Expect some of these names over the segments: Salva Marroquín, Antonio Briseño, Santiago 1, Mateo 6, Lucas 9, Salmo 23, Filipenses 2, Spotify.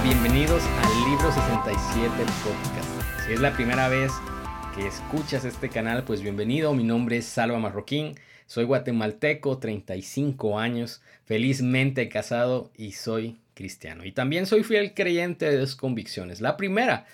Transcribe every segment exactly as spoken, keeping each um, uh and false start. Hola, bienvenidos al Libro sesenta y siete Podcast. Si es la primera vez que escuchas este canal, pues bienvenido. Mi nombre es Salva Marroquín, soy guatemalteco, treinta y cinco años, felizmente casado y soy cristiano. Y también soy fiel creyente de dos convicciones. La primera,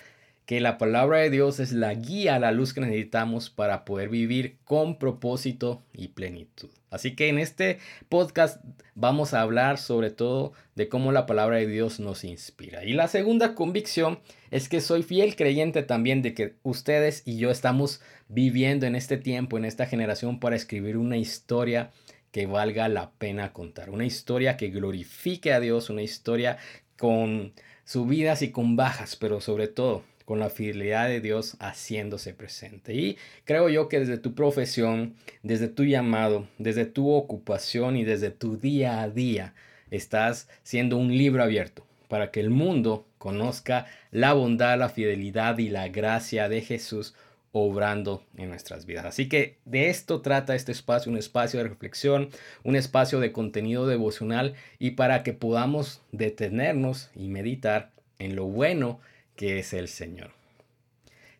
que la palabra de Dios es la guía, la luz que necesitamos para poder vivir con propósito y plenitud. Así que en este podcast vamos a hablar sobre todo de cómo la palabra de Dios nos inspira. Y la segunda convicción es que soy fiel creyente también de que ustedes y yo estamos viviendo en este tiempo, en esta generación, para escribir una historia que valga la pena contar. Una historia que glorifique a Dios, una historia con subidas y con bajas, pero sobre todo con la fidelidad de Dios haciéndose presente. Y creo yo que desde tu profesión, desde tu llamado, desde tu ocupación y desde tu día a día, estás siendo un libro abierto para que el mundo conozca la bondad, la fidelidad y la gracia de Jesús obrando en nuestras vidas. Así que de esto trata este espacio, un espacio de reflexión, un espacio de contenido devocional y para que podamos detenernos y meditar en lo bueno que es el Señor.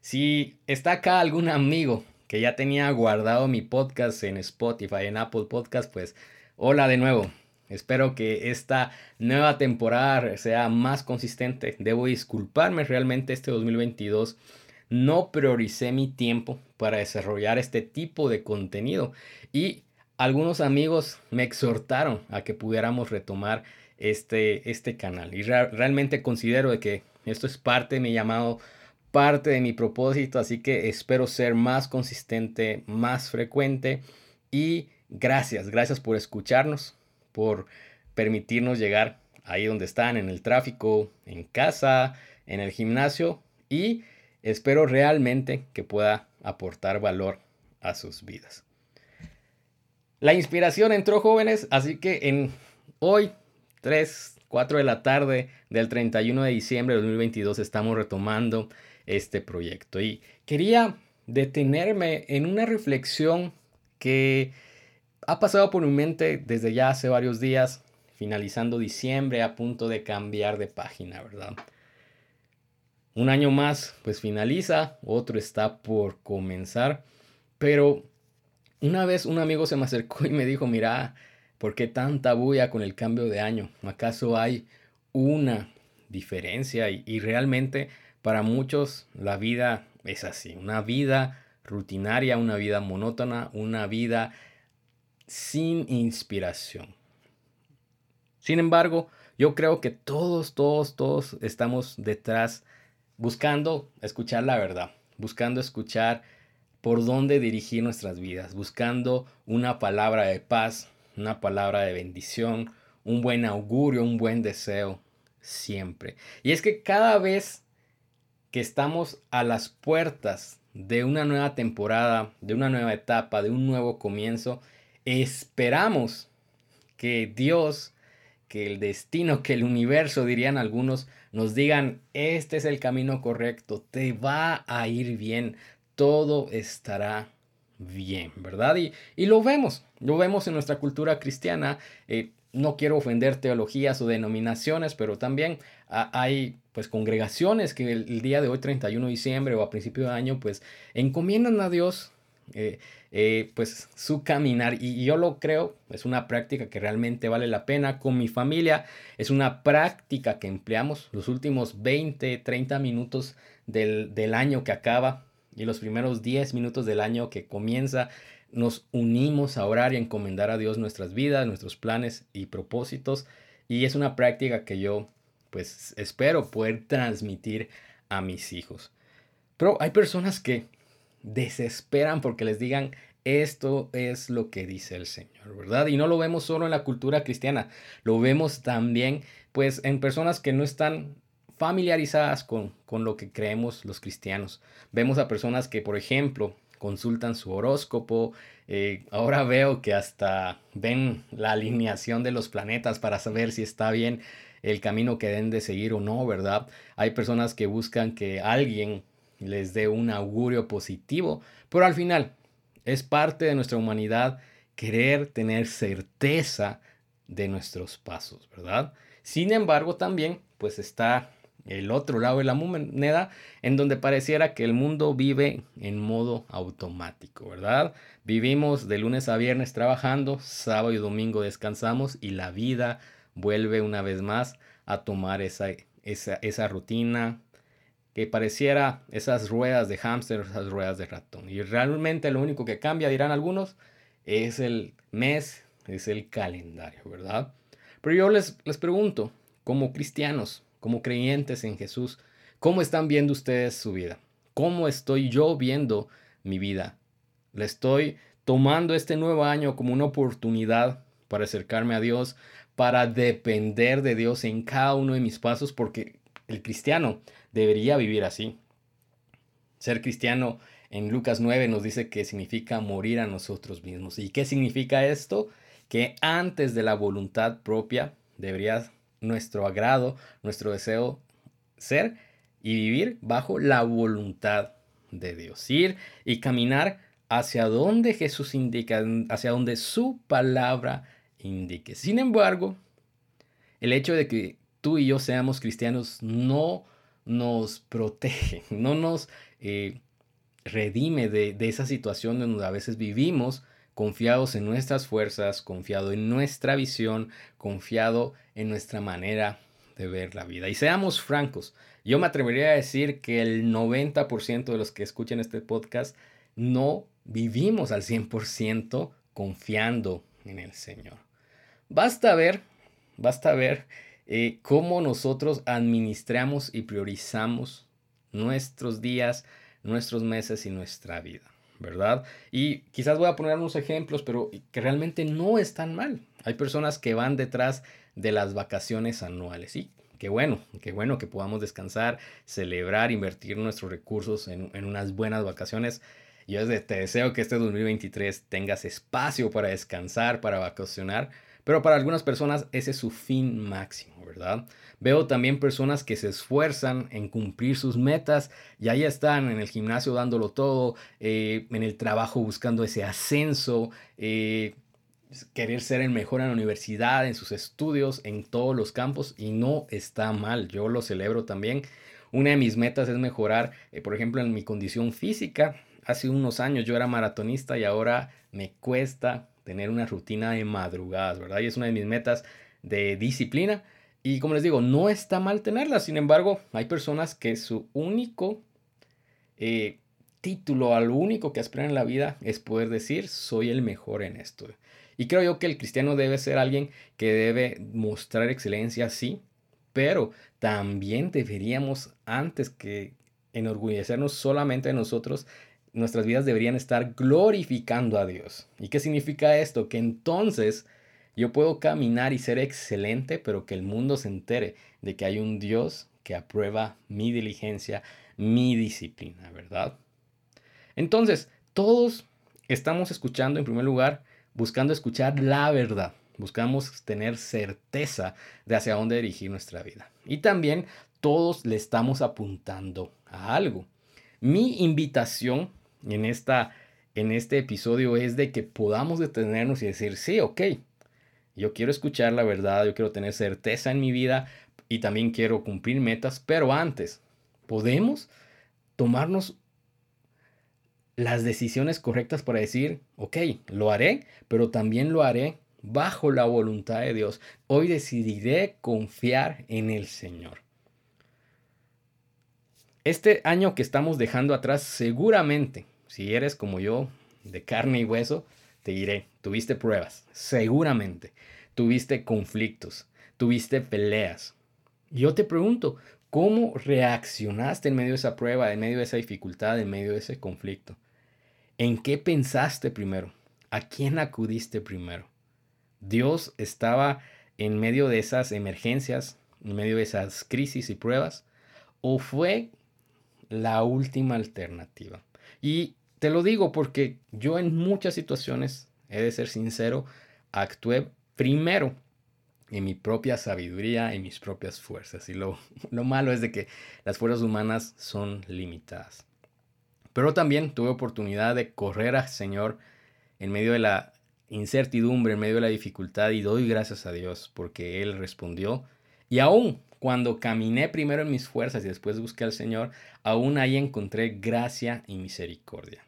Si está acá algún amigo que ya tenía guardado mi podcast en Spotify, en Apple Podcast, pues hola de nuevo. Espero que esta nueva temporada sea más consistente. Debo disculparme, realmente este dos mil veintidós no prioricé mi tiempo para desarrollar este tipo de contenido y algunos amigos me exhortaron a que pudiéramos retomar este, este canal y re- realmente considero de que esto es parte de mi llamado, parte de mi propósito, así que espero ser más consistente, más frecuente. Y gracias, gracias por escucharnos, por permitirnos llegar ahí donde están, en el tráfico, en casa, en el gimnasio. Y espero realmente que pueda aportar valor a sus vidas. La inspiración entró, jóvenes, así que en hoy, tres cuatro de la tarde del treinta y uno de diciembre de dos mil veintidós estamos retomando este proyecto y quería detenerme en una reflexión que ha pasado por mi mente desde ya hace varios días, finalizando diciembre, a punto de cambiar de página, ¿verdad? Un año más pues finaliza, otro está por comenzar, pero una vez un amigo se me acercó y me dijo, mira, ¿por qué tanta bulla con el cambio de año? ¿Acaso hay una diferencia? Y, y realmente para muchos la vida es así. Una vida rutinaria, una vida monótona, una vida sin inspiración. Sin embargo, yo creo que todos, todos, todos estamos detrás buscando escuchar la verdad. Buscando escuchar por dónde dirigir nuestras vidas. Buscando una palabra de paz, una palabra de bendición, un buen augurio, un buen deseo, siempre. Y es que cada vez que estamos a las puertas de una nueva temporada, de una nueva etapa, de un nuevo comienzo, esperamos que Dios, que el destino, que el universo, dirían algunos, nos digan, este es el camino correcto, te va a ir bien, todo estará bien, ¿verdad? Y, y lo vemos, lo vemos en nuestra cultura cristiana. Eh, no quiero ofender teologías o denominaciones, pero también a, hay pues congregaciones que el, el día de hoy, treinta y uno de diciembre o a principio de año, pues encomiendan a Dios eh, eh, pues su caminar. Y, y yo lo creo, es una práctica que realmente vale la pena. Con mi familia es una práctica que empleamos los últimos veinte, treinta minutos del, del año que acaba. Y los primeros diez minutos del año que comienza, nos unimos a orar y a encomendar a Dios nuestras vidas, nuestros planes y propósitos. Y es una práctica que yo, pues, espero poder transmitir a mis hijos. Pero hay personas que desesperan porque les digan, esto es lo que dice el Señor, ¿verdad? Y no lo vemos solo en la cultura cristiana, lo vemos también, pues, en personas que no están familiarizadas con, con lo que creemos los cristianos. Vemos a personas que, por ejemplo, consultan su horóscopo. Eh, ahora veo que hasta ven la alineación de los planetas para saber si está bien el camino que deben de seguir o no, ¿verdad? Hay personas que buscan que alguien les dé un augurio positivo, pero al final es parte de nuestra humanidad querer tener certeza de nuestros pasos, ¿verdad? Sin embargo, también pues está el otro lado de la moneda, en donde pareciera que el mundo vive en modo automático, ¿verdad? Vivimos de lunes a viernes trabajando, sábado y domingo descansamos y la vida vuelve una vez más a tomar esa, esa, esa rutina que pareciera esas ruedas de hámster, esas ruedas de ratón. Y realmente lo único que cambia, dirán algunos, es el mes, es el calendario, ¿verdad? Pero yo les, les pregunto, como cristianos, como creyentes en Jesús, ¿cómo están viendo ustedes su vida? ¿Cómo estoy yo viendo mi vida? ¿Le estoy tomando este nuevo año como una oportunidad para acercarme a Dios, para depender de Dios en cada uno de mis pasos? Porque el cristiano debería vivir así. Ser cristiano en Lucas nueve nos dice que significa morir a nosotros mismos. ¿Y qué significa esto? Que antes de la voluntad propia debería nuestro agrado, nuestro deseo ser y vivir bajo la voluntad de Dios. Ir y caminar hacia donde Jesús indica, hacia donde su palabra indique. Sin embargo, el hecho de que tú y yo seamos cristianos no nos protege, no nos eh, redime de, de esa situación donde a veces vivimos confiados en nuestras fuerzas, confiado en nuestra visión, confiado en nuestra manera de ver la vida. Y seamos francos, yo me atrevería a decir que el noventa por ciento de los que escuchan este podcast no vivimos al cien por ciento confiando en el Señor. Basta ver, basta ver eh, cómo nosotros administramos y priorizamos nuestros días, nuestros meses y nuestra vida, ¿verdad? Y quizás voy a poner unos ejemplos, pero que realmente no están mal. Hay personas que van detrás de las vacaciones anuales. Y qué bueno, qué bueno que podamos descansar, celebrar, invertir nuestros recursos en, en unas buenas vacaciones. Yo te deseo que este dos mil veintitrés tengas espacio para descansar, para vacacionar. Pero para algunas personas ese es su fin máximo, ¿verdad? Veo también personas que se esfuerzan en cumplir sus metas y ahí están en el gimnasio dándolo todo, eh, en el trabajo buscando ese ascenso, eh, querer ser el mejor en la universidad, en sus estudios, en todos los campos, y no está mal, yo lo celebro también. Una de mis metas es mejorar, eh, por ejemplo, en mi condición física. Hace unos años yo era maratonista y ahora me cuesta tener una rutina de madrugadas, ¿verdad? Y es una de mis metas de disciplina. Y como les digo, no está mal tenerla. Sin embargo, hay personas que su único eh, título, a lo único que aspiran en la vida es poder decir, soy el mejor en esto. Y creo yo que el cristiano debe ser alguien que debe mostrar excelencia, sí. Pero también deberíamos, antes que enorgullecernos solamente de nosotros, nuestras vidas deberían estar glorificando a Dios. ¿Y qué significa esto? Que entonces yo puedo caminar y ser excelente, pero que el mundo se entere de que hay un Dios que aprueba mi diligencia, mi disciplina, ¿verdad? Entonces, todos estamos escuchando, en primer lugar, buscando escuchar la verdad. Buscamos tener certeza de hacia dónde dirigir nuestra vida. Y también todos le estamos apuntando a algo. Mi invitación en esta, en este episodio es de que podamos detenernos y decir, sí, ok, yo quiero escuchar la verdad, yo quiero tener certeza en mi vida y también quiero cumplir metas, pero antes, ¿podemos tomarnos las decisiones correctas para decir, ok, lo haré, pero también lo haré bajo la voluntad de Dios? Hoy decidiré confiar en el Señor. Este año que estamos dejando atrás, seguramente, si eres como yo, de carne y hueso, te diré, tuviste pruebas, seguramente, tuviste conflictos, tuviste peleas. Yo te pregunto, ¿cómo reaccionaste en medio de esa prueba, en medio de esa dificultad, en medio de ese conflicto? ¿En qué pensaste primero? ¿A quién acudiste primero? ¿Dios estaba en medio de esas emergencias, en medio de esas crisis y pruebas? ¿O fue la última alternativa? Y te lo digo porque yo en muchas situaciones, he de ser sincero, actué primero en mi propia sabiduría, en mis propias fuerzas. Y lo, lo malo es de que las fuerzas humanas son limitadas. Pero también tuve oportunidad de correr al Señor en medio de la incertidumbre, en medio de la dificultad, y doy gracias a Dios porque Él respondió. Y aún Cuando caminé primero en mis fuerzas y después busqué al Señor, aún ahí encontré gracia y misericordia.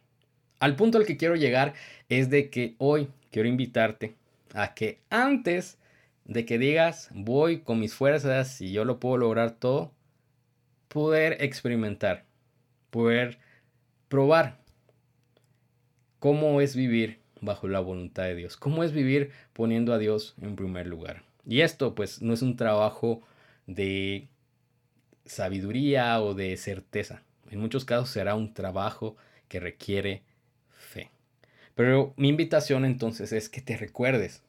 Al punto al que quiero llegar es de que hoy quiero invitarte a que antes de que digas voy con mis fuerzas y yo lo puedo lograr todo, poder experimentar, poder probar cómo es vivir bajo la voluntad de Dios, cómo es vivir poniendo a Dios en primer lugar. Y esto pues no es un trabajo de sabiduría o de certeza. En muchos casos será un trabajo que requiere fe. Pero mi invitación entonces es que te recuerdes,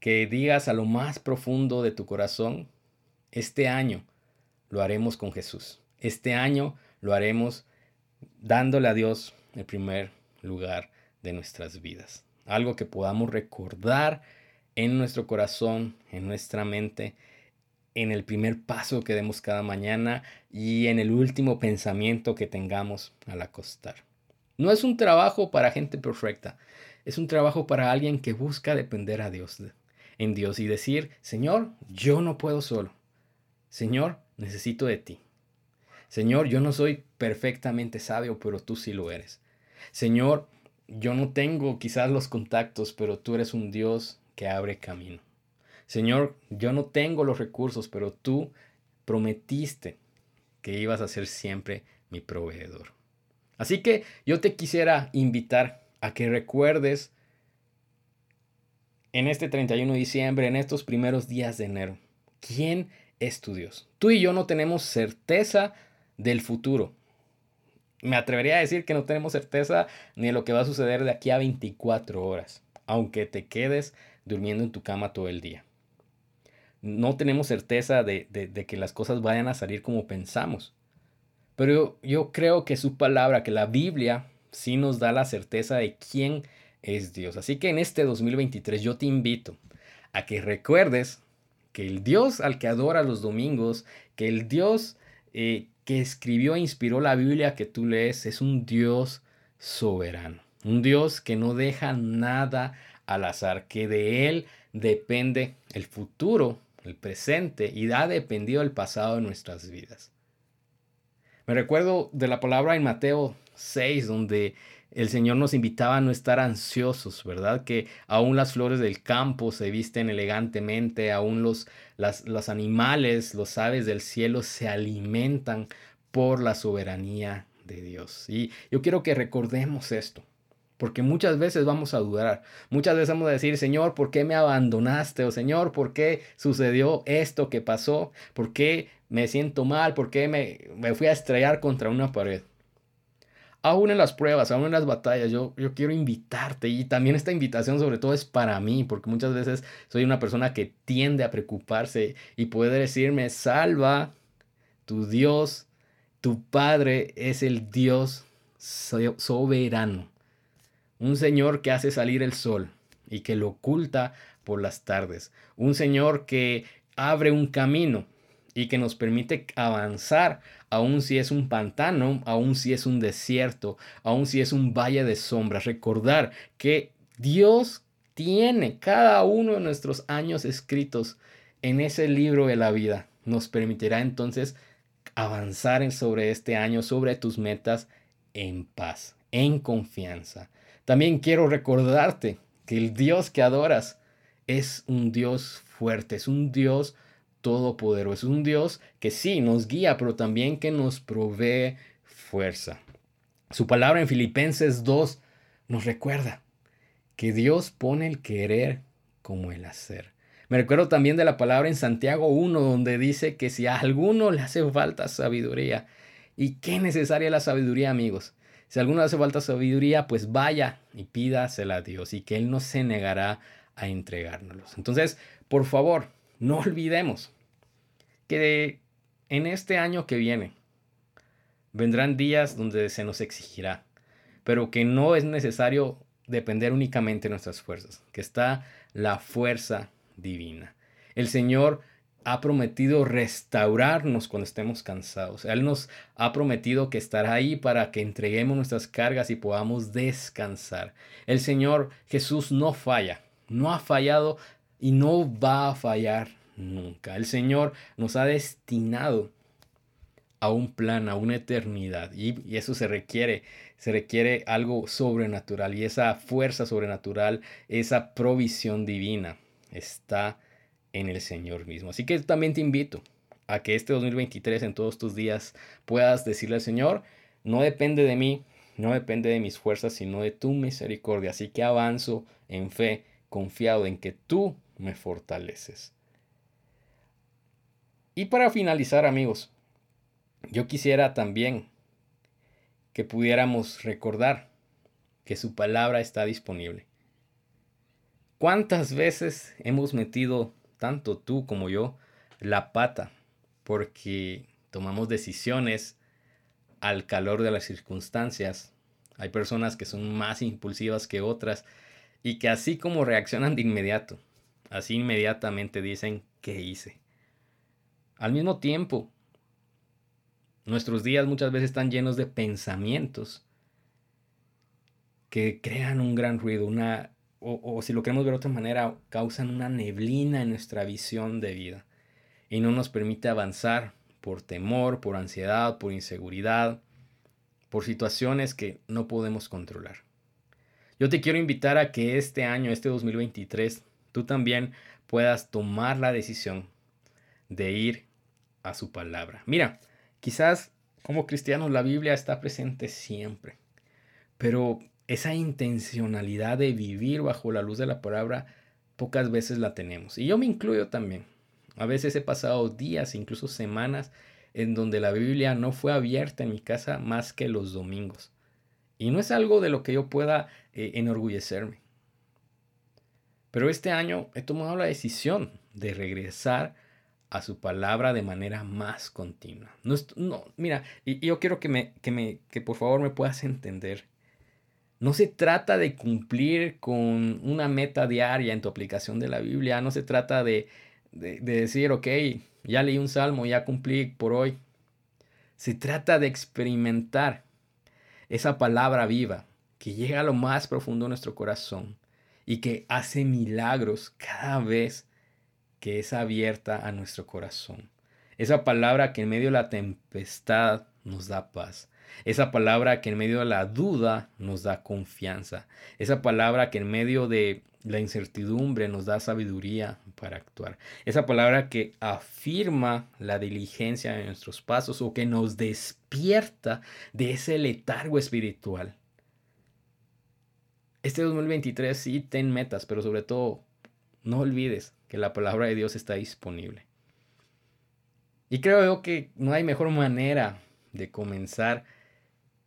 que digas a lo más profundo de tu corazón, este año lo haremos con Jesús. Este año lo haremos dándole a Dios el primer lugar de nuestras vidas. Algo que podamos recordar en nuestro corazón, en nuestra mente, en el primer paso que demos cada mañana y en el último pensamiento que tengamos al acostar. No es un trabajo para gente perfecta, es un trabajo para alguien que busca depender a Dios, en Dios y decir, Señor, yo no puedo solo. Señor, necesito de ti. Señor, yo no soy perfectamente sabio, pero tú sí lo eres. Señor, yo no tengo quizás los contactos, pero tú eres un Dios que abre camino. Señor, yo no tengo los recursos, pero tú prometiste que ibas a ser siempre mi proveedor. Así que yo te quisiera invitar a que recuerdes en este treinta y uno de diciembre, en estos primeros días de enero, ¿quién es tu Dios? Tú y yo no tenemos certeza del futuro. Me atrevería a decir que no tenemos certeza ni de lo que va a suceder de aquí a veinticuatro horas, aunque te quedes durmiendo en tu cama todo el día. No tenemos certeza de, de, de que las cosas vayan a salir como pensamos. Pero yo, yo creo que su palabra, que la Biblia, sí nos da la certeza de quién es Dios. Así que en este dos mil veintitrés yo te invito a que recuerdes que el Dios al que adoras los domingos, que el Dios eh, que escribió e inspiró la Biblia que tú lees, es un Dios soberano. Un Dios que no deja nada al azar, que de él depende el futuro, el presente y ha dependido el pasado de nuestras vidas. Me recuerdo de la palabra en Mateo seis, donde el Señor nos invitaba a no estar ansiosos, ¿verdad? Que aún las flores del campo se visten elegantemente, aún los, las, los animales, los aves del cielo se alimentan por la soberanía de Dios. Y yo quiero que recordemos esto. Porque muchas veces vamos a dudar, muchas veces vamos a decir, Señor, ¿por qué me abandonaste? O Señor, ¿por qué sucedió esto que pasó? ¿Por qué me siento mal? ¿Por qué me, me fui a estrellar contra una pared? Aún en las pruebas, aún en las batallas, yo, yo quiero invitarte. Y también esta invitación sobre todo es para mí, porque muchas veces soy una persona que tiende a preocuparse y puede decirme, Salva, tu Dios, tu Padre es el Dios soberano. Un Señor que hace salir el sol y que lo oculta por las tardes. Un Señor que abre un camino y que nos permite avanzar, aun si es un pantano, aun si es un desierto, aun si es un valle de sombras. Recordar que Dios tiene cada uno de nuestros años escritos en ese libro de la vida. Nos permitirá entonces avanzar sobre este año, sobre tus metas, en paz, en confianza. También quiero recordarte que el Dios que adoras es un Dios fuerte, es un Dios todopoderoso, es un Dios que sí nos guía, pero también que nos provee fuerza. Su palabra en Filipenses dos nos recuerda que Dios pone el querer como el hacer. Me recuerdo también de la palabra en Santiago uno, donde dice que si a alguno le hace falta sabiduría, y qué necesaria la sabiduría, amigos. Si a alguno le hace falta sabiduría, pues vaya y pídasela a Dios y que Él no se negará a entregárnoslos. Entonces, por favor, no olvidemos que de, en este año que viene vendrán días donde se nos exigirá, pero que no es necesario depender únicamente de nuestras fuerzas, que está la fuerza divina. El Señor ha prometido restaurarnos cuando estemos cansados. Él nos ha prometido que estará ahí para que entreguemos nuestras cargas y podamos descansar. El Señor Jesús no falla, no ha fallado y no va a fallar nunca. El Señor nos ha destinado a un plan, a una eternidad, y, y eso se requiere, se requiere algo sobrenatural, y esa fuerza sobrenatural, esa provisión divina está en el Señor mismo. Así que también te invito a que este dos mil veintitrés en todos tus días puedas decirle al Señor, no depende de mí, no depende de mis fuerzas, sino de tu misericordia. Así que avanzo en fe, confiado en que tú me fortaleces. Y para finalizar, amigos, yo quisiera también que pudiéramos recordar que su palabra está disponible. ¿Cuántas veces hemos metido, tanto tú como yo, la pata porque tomamos decisiones al calor de las circunstancias? Hay personas que son más impulsivas que otras y que así como reaccionan de inmediato, así inmediatamente dicen ¿qué hice? Al mismo tiempo, nuestros días muchas veces están llenos de pensamientos que crean un gran ruido, una, o, o si lo queremos ver de otra manera, causan una neblina en nuestra visión de vida y no nos permite avanzar por temor, por ansiedad, por inseguridad, por situaciones que no podemos controlar. Yo te quiero invitar a que este año, este dos mil veintitrés, tú también puedas tomar la decisión de ir a su palabra. Mira, quizás como cristianos la Biblia está presente siempre, pero esa intencionalidad de vivir bajo la luz de la palabra pocas veces la tenemos. Y yo me incluyo también. A veces he pasado días, incluso semanas, en donde la Biblia no fue abierta en mi casa más que los domingos. Y no es algo de lo que yo pueda eh, enorgullecerme. Pero este año he tomado la decisión de regresar a su palabra de manera más continua. No, no, mira, y, y yo quiero que, me, que, me, que por favor me puedas entender. No se trata de cumplir con una meta diaria en tu aplicación de la Biblia. No se trata de, de, de decir, ok, ya leí un salmo, ya cumplí por hoy. Se trata de experimentar esa palabra viva que llega a lo más profundo de nuestro corazón y que hace milagros cada vez que es abierta a nuestro corazón. Esa palabra que en medio de la tempestad nos da paz. Esa palabra que en medio de la duda nos da confianza. Esa palabra que en medio de la incertidumbre nos da sabiduría para actuar. Esa palabra que afirma la diligencia de nuestros pasos o que nos despierta de ese letargo espiritual. Este dos mil veintitrés sí ten metas, pero sobre todo no olvides que la palabra de Dios está disponible. Y creo yo que no hay mejor manera de comenzar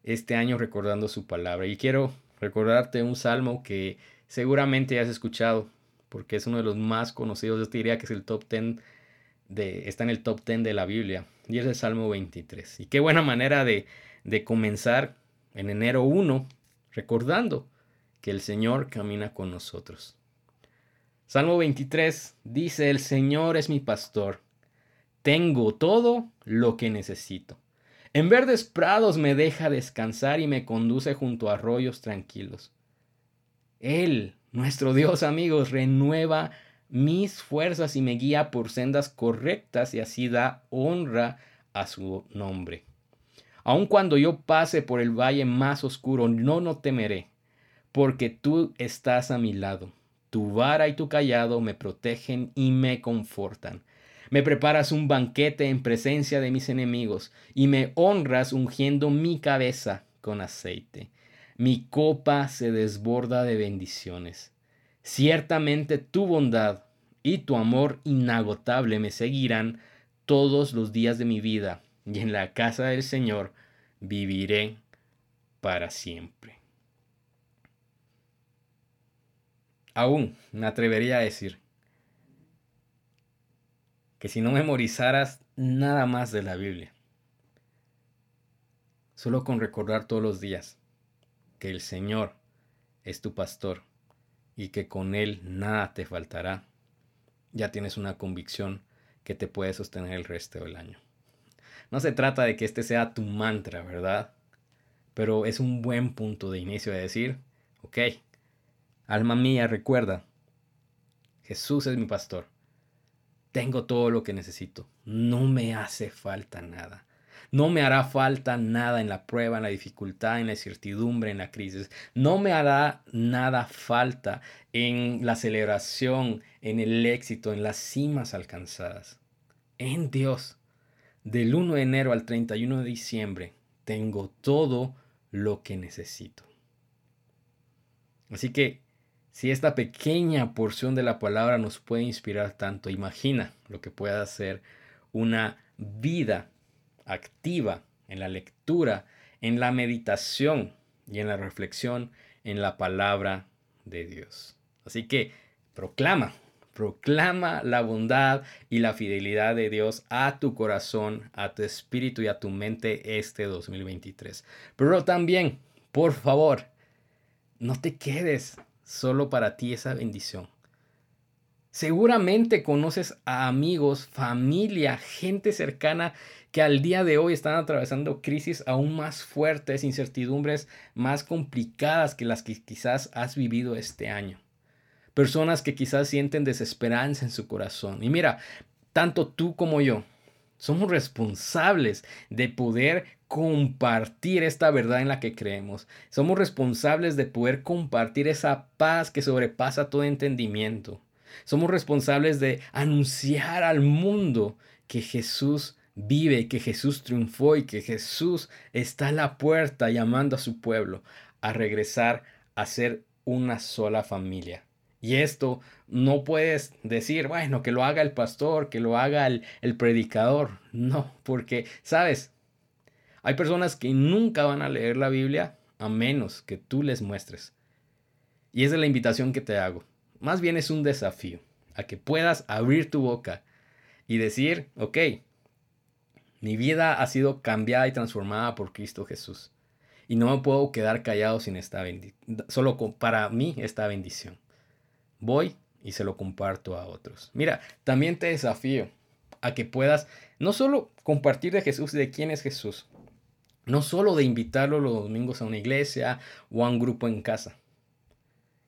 este año recordando su palabra. Y quiero recordarte un salmo que seguramente ya has escuchado, porque es uno de los más conocidos. Yo te diría que es el top diez de, está en el top diez de la Biblia. Y es el Salmo veintitrés. Y qué buena manera de, de comenzar en enero uno recordando que el Señor camina con nosotros. Salmo veintitrés dice, el Señor es mi pastor, tengo todo lo que necesito. En verdes prados me deja descansar y me conduce junto a arroyos tranquilos. Él, nuestro Dios, amigos, renueva mis fuerzas y me guía por sendas correctas y así da honra a su nombre. Aun cuando yo pase por el valle más oscuro, no, no temeré, porque tú estás a mi lado. Tu vara y tu cayado me protegen y me confortan. Me preparas un banquete en presencia de mis enemigos y me honras ungiendo mi cabeza con aceite. Mi copa se desborda de bendiciones. Ciertamente tu bondad y tu amor inagotable me seguirán todos los días de mi vida y en la casa del Señor viviré para siempre. Aún me atrevería a decir que si no memorizaras nada más de la Biblia, solo con recordar todos los días que el Señor es tu pastor y que con Él nada te faltará, ya tienes una convicción que te puede sostener el resto del año. No se trata de que este sea tu mantra, ¿verdad? Pero es un buen punto de inicio de decir, ok, alma mía, recuerda, Jesús es mi pastor. tengo todo lo que necesito. No me hace falta nada. No me hará falta nada en la prueba, en la dificultad, en la incertidumbre, en la crisis. No me hará nada falta en la celebración, en el éxito, en las cimas alcanzadas. En Dios, del primero de enero al treinta y uno de diciembre, tengo todo lo que necesito. Así que, si esta pequeña porción de la palabra nos puede inspirar tanto, imagina lo que pueda ser una vida activa en la lectura, en la meditación y en la reflexión en la palabra de Dios. Así que proclama, proclama la bondad y la fidelidad de Dios a tu corazón, a tu espíritu y a tu mente este dos mil veintitrés. Pero también, por favor, no te quedes solo para ti esa bendición. Seguramente conoces a amigos, familia, gente cercana que al día de hoy están atravesando crisis aún más fuertes, incertidumbres más complicadas que las que quizás has vivido este año. Personas que quizás sienten desesperanza en su corazón. Y mira, tanto tú como yo somos responsables de poder compartir esta verdad en la que creemos. Somos responsables de poder compartir esa paz que sobrepasa todo entendimiento. Somos responsables de anunciar al mundo que Jesús vive, que Jesús triunfó y que Jesús está a la puerta llamando a su pueblo a regresar a ser una sola familia. Y esto no puedes decir, bueno, que lo haga el pastor, que lo haga el, el predicador. No, porque, ¿sabes? Hay personas que nunca van a leer la Biblia a menos que tú les muestres. Y esa es la invitación que te hago. Más bien es un desafío a que puedas abrir tu boca y decir, ok, mi vida ha sido cambiada y transformada por Cristo Jesús. Y no me puedo quedar callado sin esta bendición, solo para mí esta bendición. Voy y se lo comparto a otros. Mira, también te desafío a que puedas no solo compartir de Jesús y de quién es Jesús, no solo de invitarlo los domingos a una iglesia o a un grupo en casa.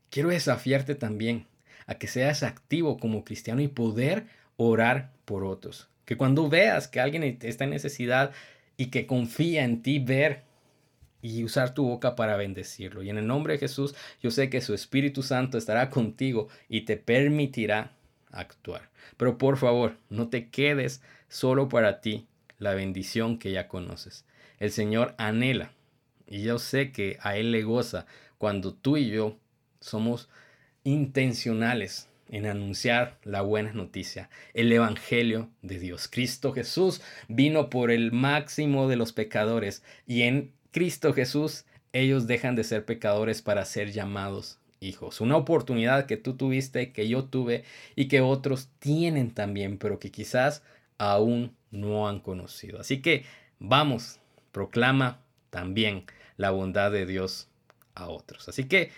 Quiero desafiarte también a que seas activo como cristiano y poder orar por otros. Que cuando veas que alguien está en necesidad y que confía en ti, ver y usar tu boca para bendecirlo. Y en el nombre de Jesús, yo sé que su Espíritu Santo estará contigo y te permitirá actuar. Pero por favor, no te quedes solo para ti la bendición que ya conoces. El Señor anhela, y yo sé que a Él le goza cuando tú y yo somos intencionales en anunciar la buena noticia, el Evangelio de Dios. Cristo Jesús vino por el máximo de los pecadores, y en Cristo Jesús ellos dejan de ser pecadores para ser llamados hijos. Una oportunidad que tú tuviste, que yo tuve y que otros tienen también, pero que quizás aún no han conocido. Así que vamos, proclama también la bondad de Dios a otros. Así que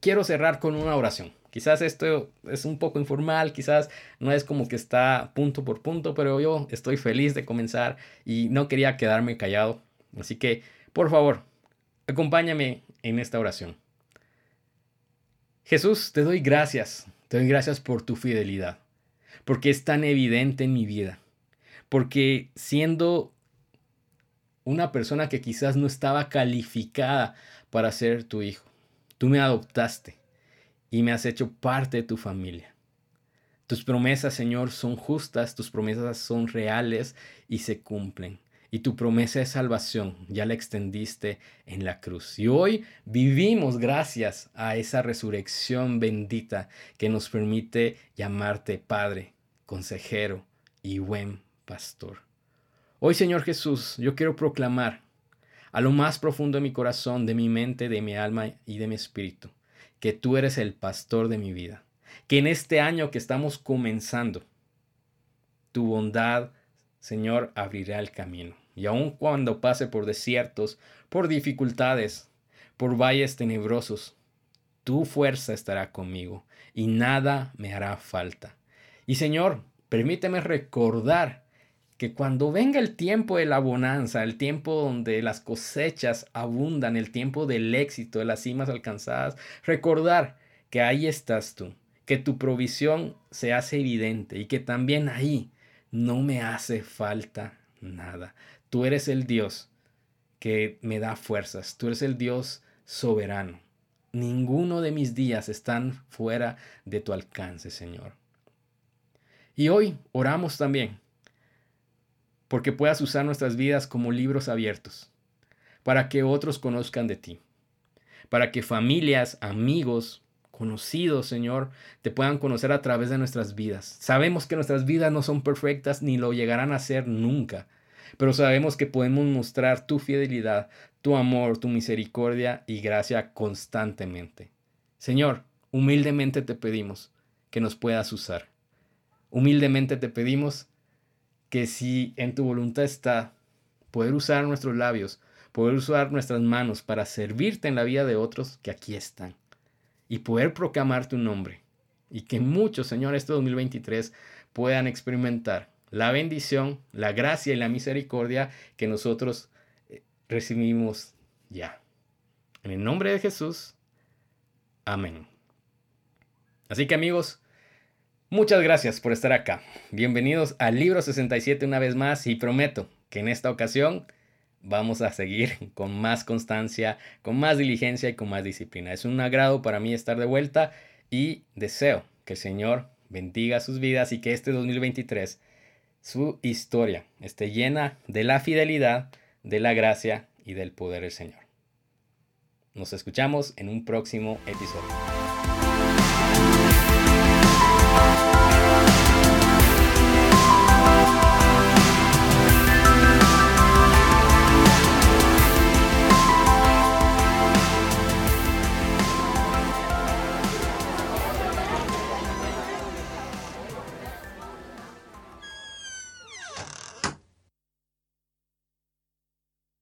quiero cerrar con una oración. Quizás esto es un poco informal, quizás no es como que está punto por punto, pero yo estoy feliz de comenzar y no quería quedarme callado. Así que, por favor, acompáñame en esta oración. Jesús, te doy gracias. Te doy gracias por tu fidelidad, porque es tan evidente en mi vida, porque siendo una persona que quizás no estaba calificada para ser tu hijo, tú me adoptaste y me has hecho parte de tu familia. Tus promesas, Señor, son justas, tus promesas son reales y se cumplen. Y tu promesa de salvación ya la extendiste en la cruz. Y hoy vivimos gracias a esa resurrección bendita que nos permite llamarte Padre, Consejero y Buen Pastor. Hoy, Señor Jesús, yo quiero proclamar a lo más profundo de mi corazón, de mi mente, de mi alma y de mi espíritu, que tú eres el pastor de mi vida. Que en este año que estamos comenzando, tu bondad, Señor, abrirá el camino. Y aun cuando pase por desiertos, por dificultades, por valles tenebrosos, tu fuerza estará conmigo y nada me hará falta. Y Señor, permíteme recordar que cuando venga el tiempo de la bonanza, el tiempo donde las cosechas abundan, el tiempo del éxito, de las cimas alcanzadas, recordar que ahí estás tú, que tu provisión se hace evidente y que también ahí no me hace falta nada. Tú eres el Dios que me da fuerzas. Tú eres el Dios soberano. Ninguno de mis días están fuera de tu alcance, Señor. Y hoy oramos también porque puedas usar nuestras vidas como libros abiertos para que otros conozcan de ti, para que familias, amigos, conocidos, Señor, te puedan conocer a través de nuestras vidas. Sabemos que nuestras vidas no son perfectas ni lo llegarán a ser nunca, pero sabemos que podemos mostrar tu fidelidad, tu amor, tu misericordia y gracia constantemente. Señor, humildemente te pedimos que nos puedas usar. Humildemente te pedimos que si en tu voluntad está poder usar nuestros labios, poder usar nuestras manos para servirte en la vida de otros que aquí están y poder proclamar tu nombre y que muchos, Señor, este dos mil veintitrés puedan experimentar la bendición, la gracia y la misericordia que nosotros recibimos ya. En el nombre de Jesús. Amén. Así que, amigos, muchas gracias por estar acá. Bienvenidos al Libro sesenta y siete una vez más y prometo que en esta ocasión vamos a seguir con más constancia, con más diligencia y con más disciplina. Es un agrado para mí estar de vuelta y deseo que el Señor bendiga sus vidas y que este dos mil veintitrés su historia esté llena de la fidelidad, de la gracia y del poder del Señor. Nos escuchamos en un próximo episodio.